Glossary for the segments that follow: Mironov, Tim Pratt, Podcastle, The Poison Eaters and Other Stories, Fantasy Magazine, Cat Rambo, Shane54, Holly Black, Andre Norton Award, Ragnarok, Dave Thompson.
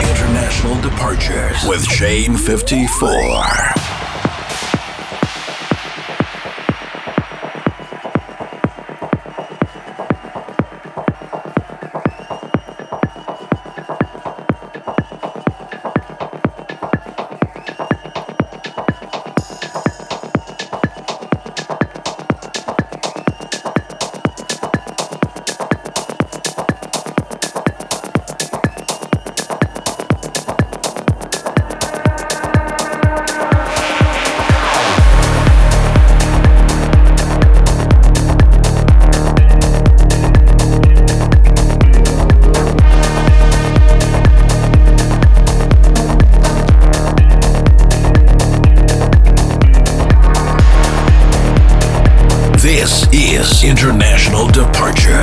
International Departures with Shane54. This is International Departures.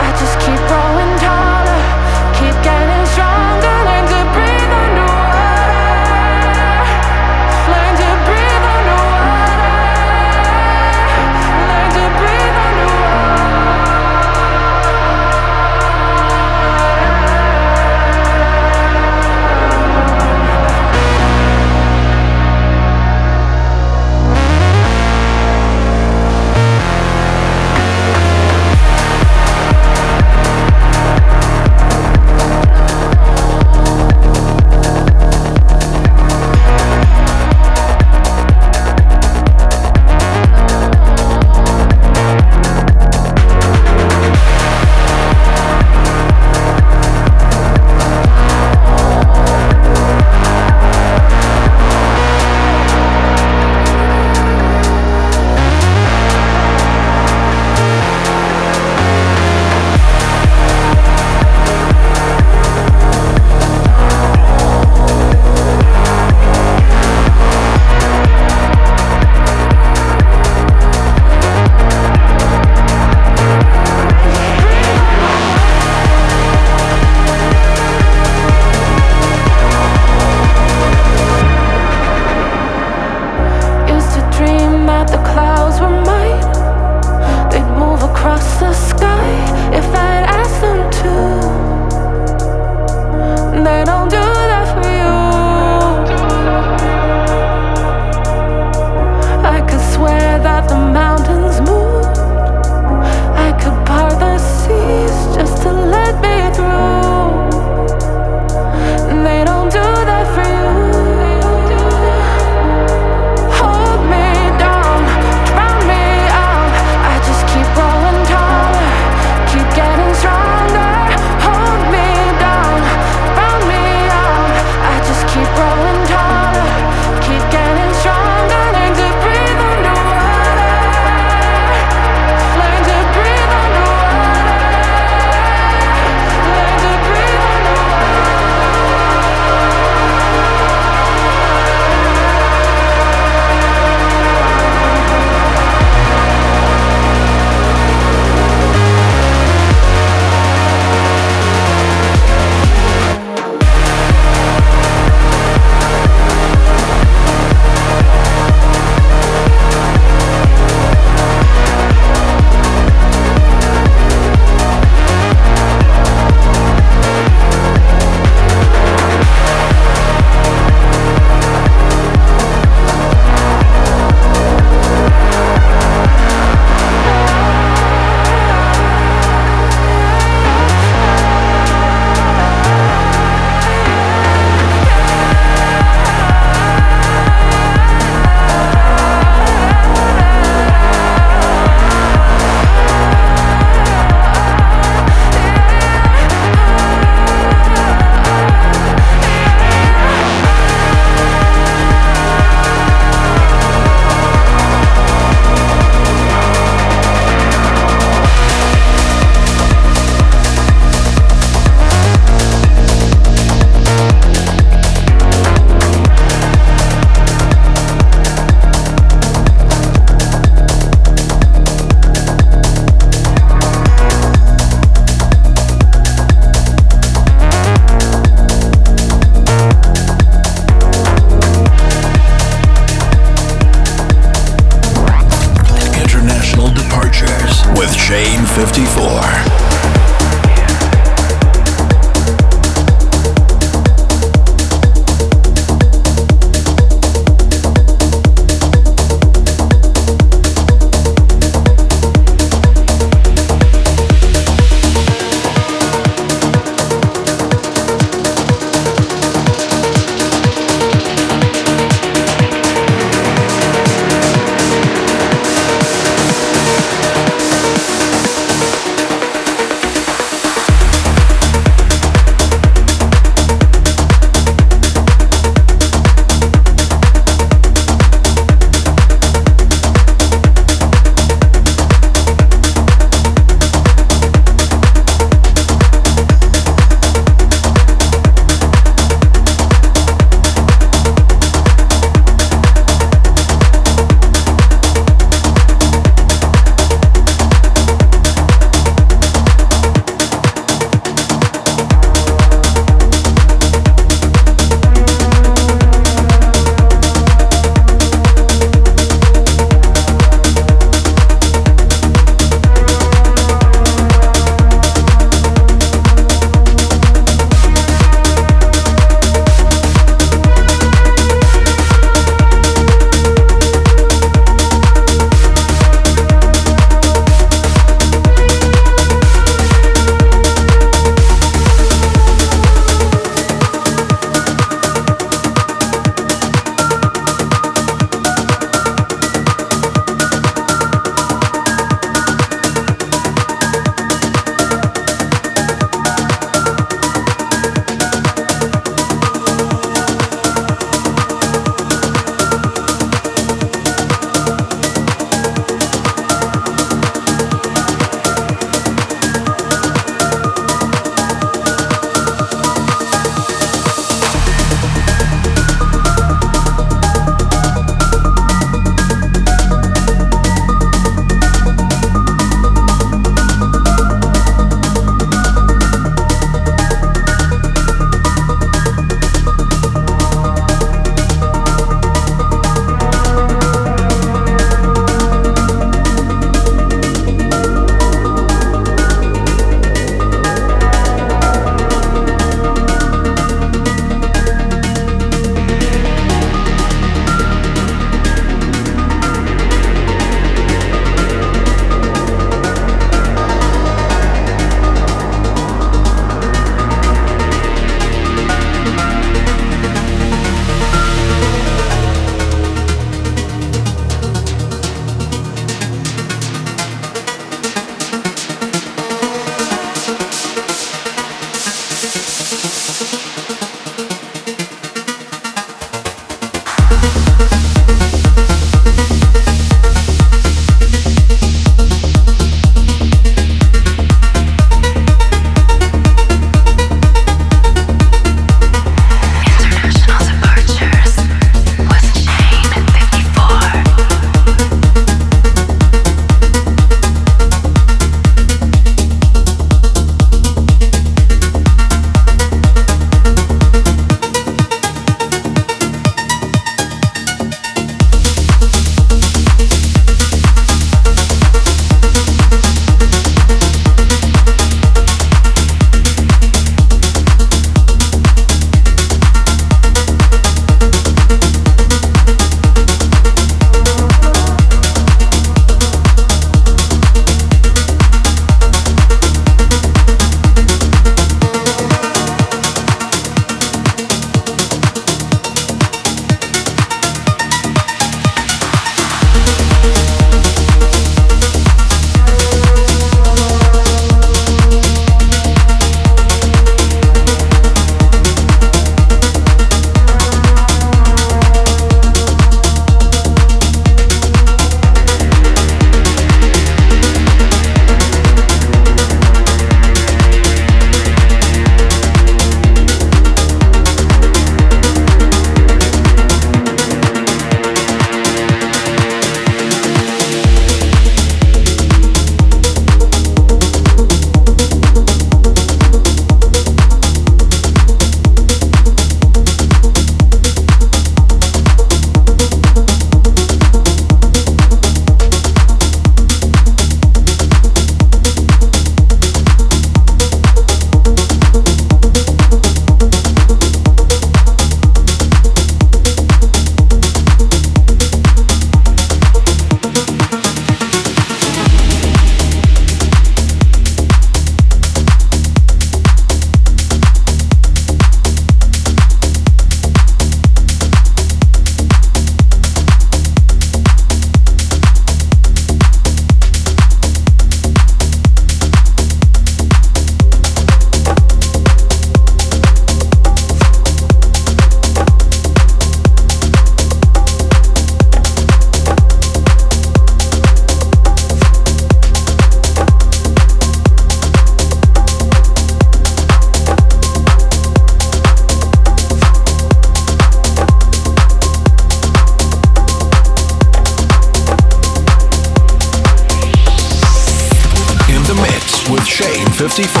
54.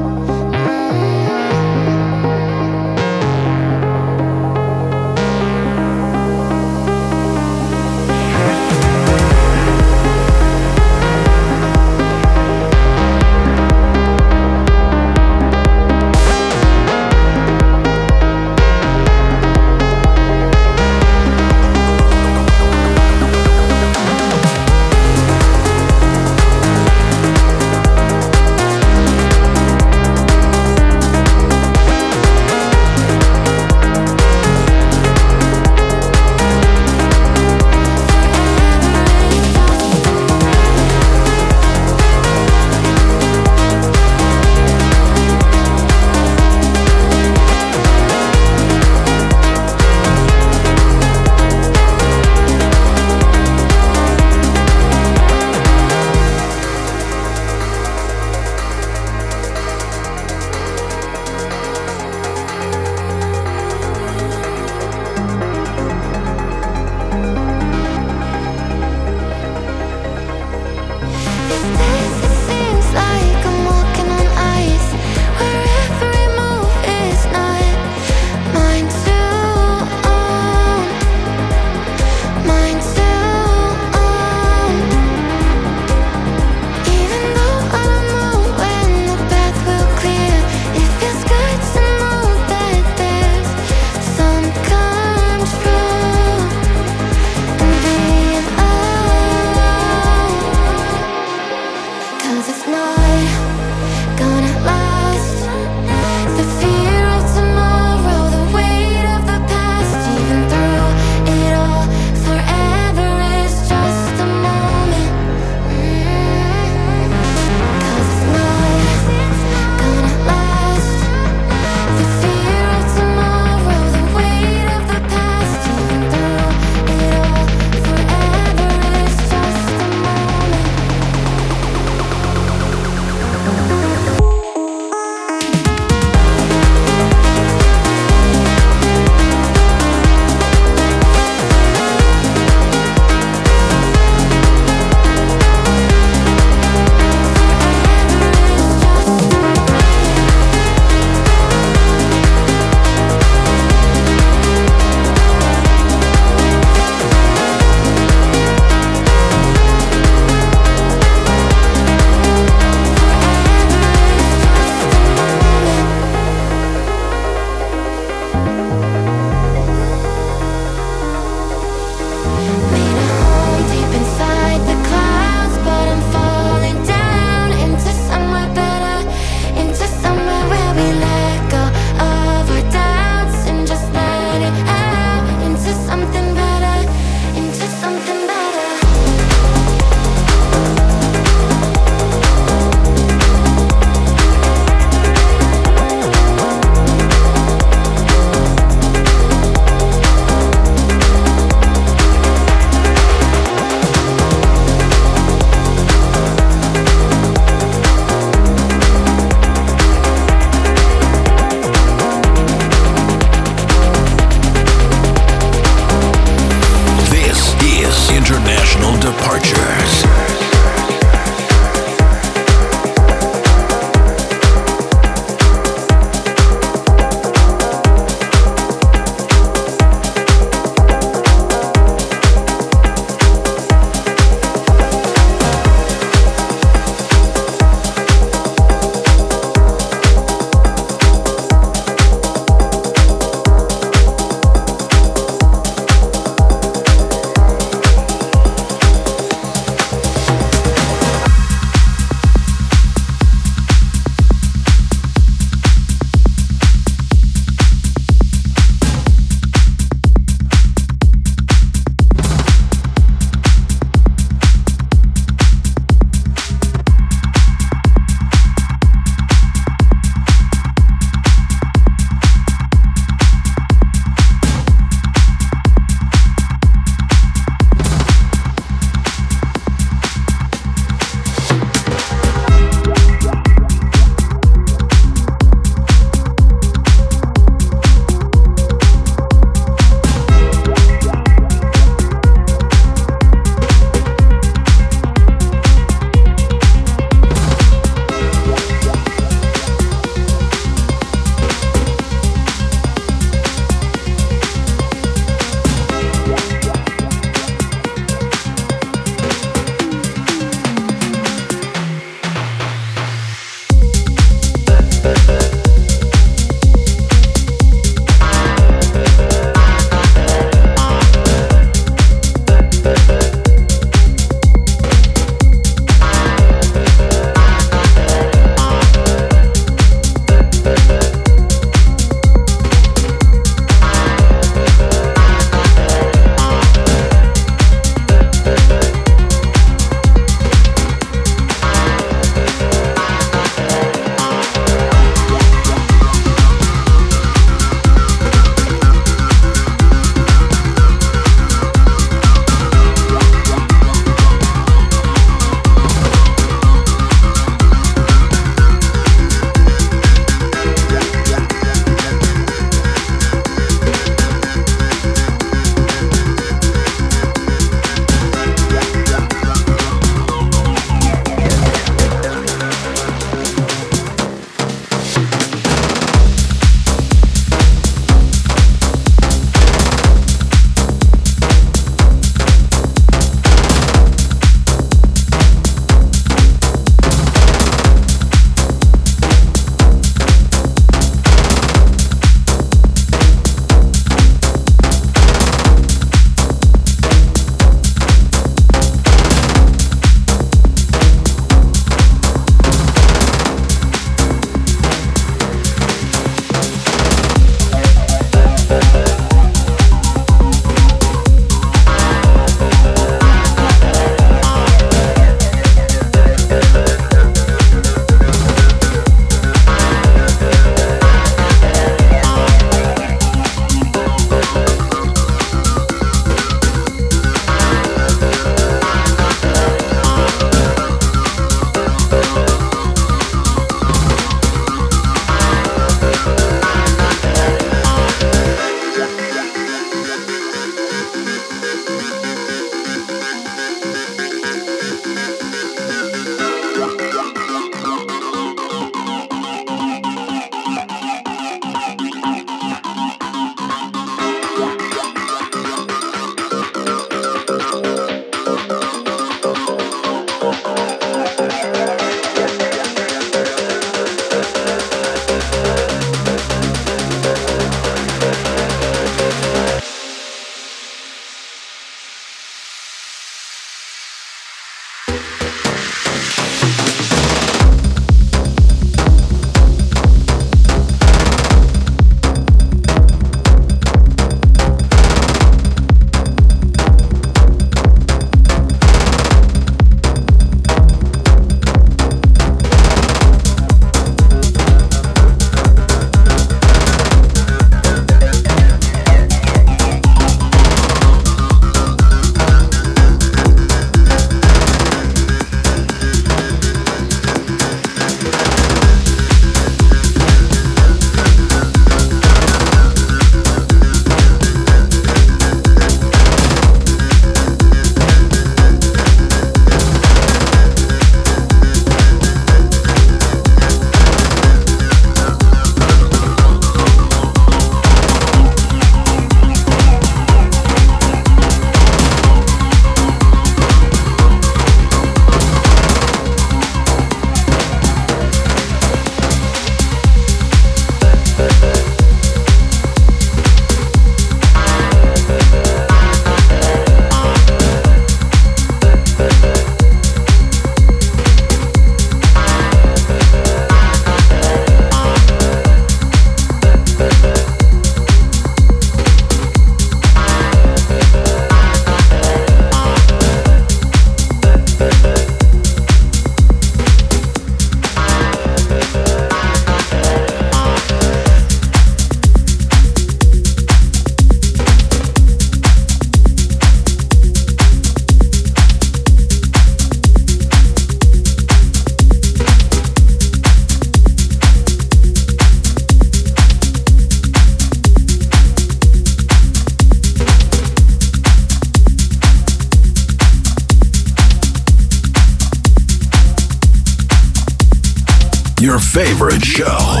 your favorite show,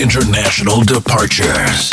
International Departures.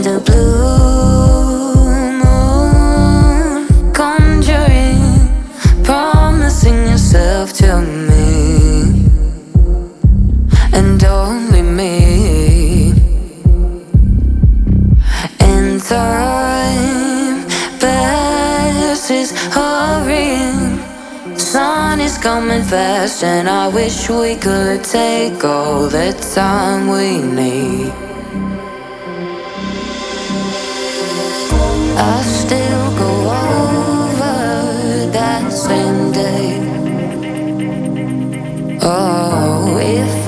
If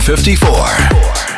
Shane54.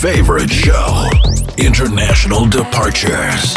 favorite show, International Departures.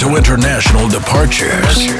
to international departures.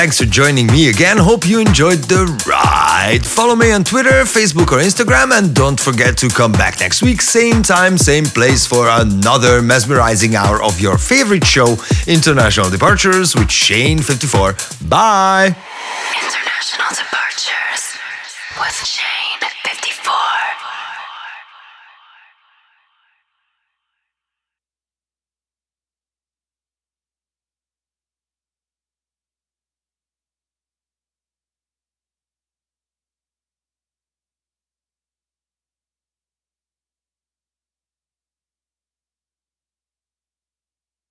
Thanks for joining me again. Hope you enjoyed the ride. Follow me on Twitter, Facebook or Instagram, and don't forget to come back next week, same time, same place, for another mesmerizing hour of your favorite show, International Departures with Shane54. Bye! Personal Departures with Shane.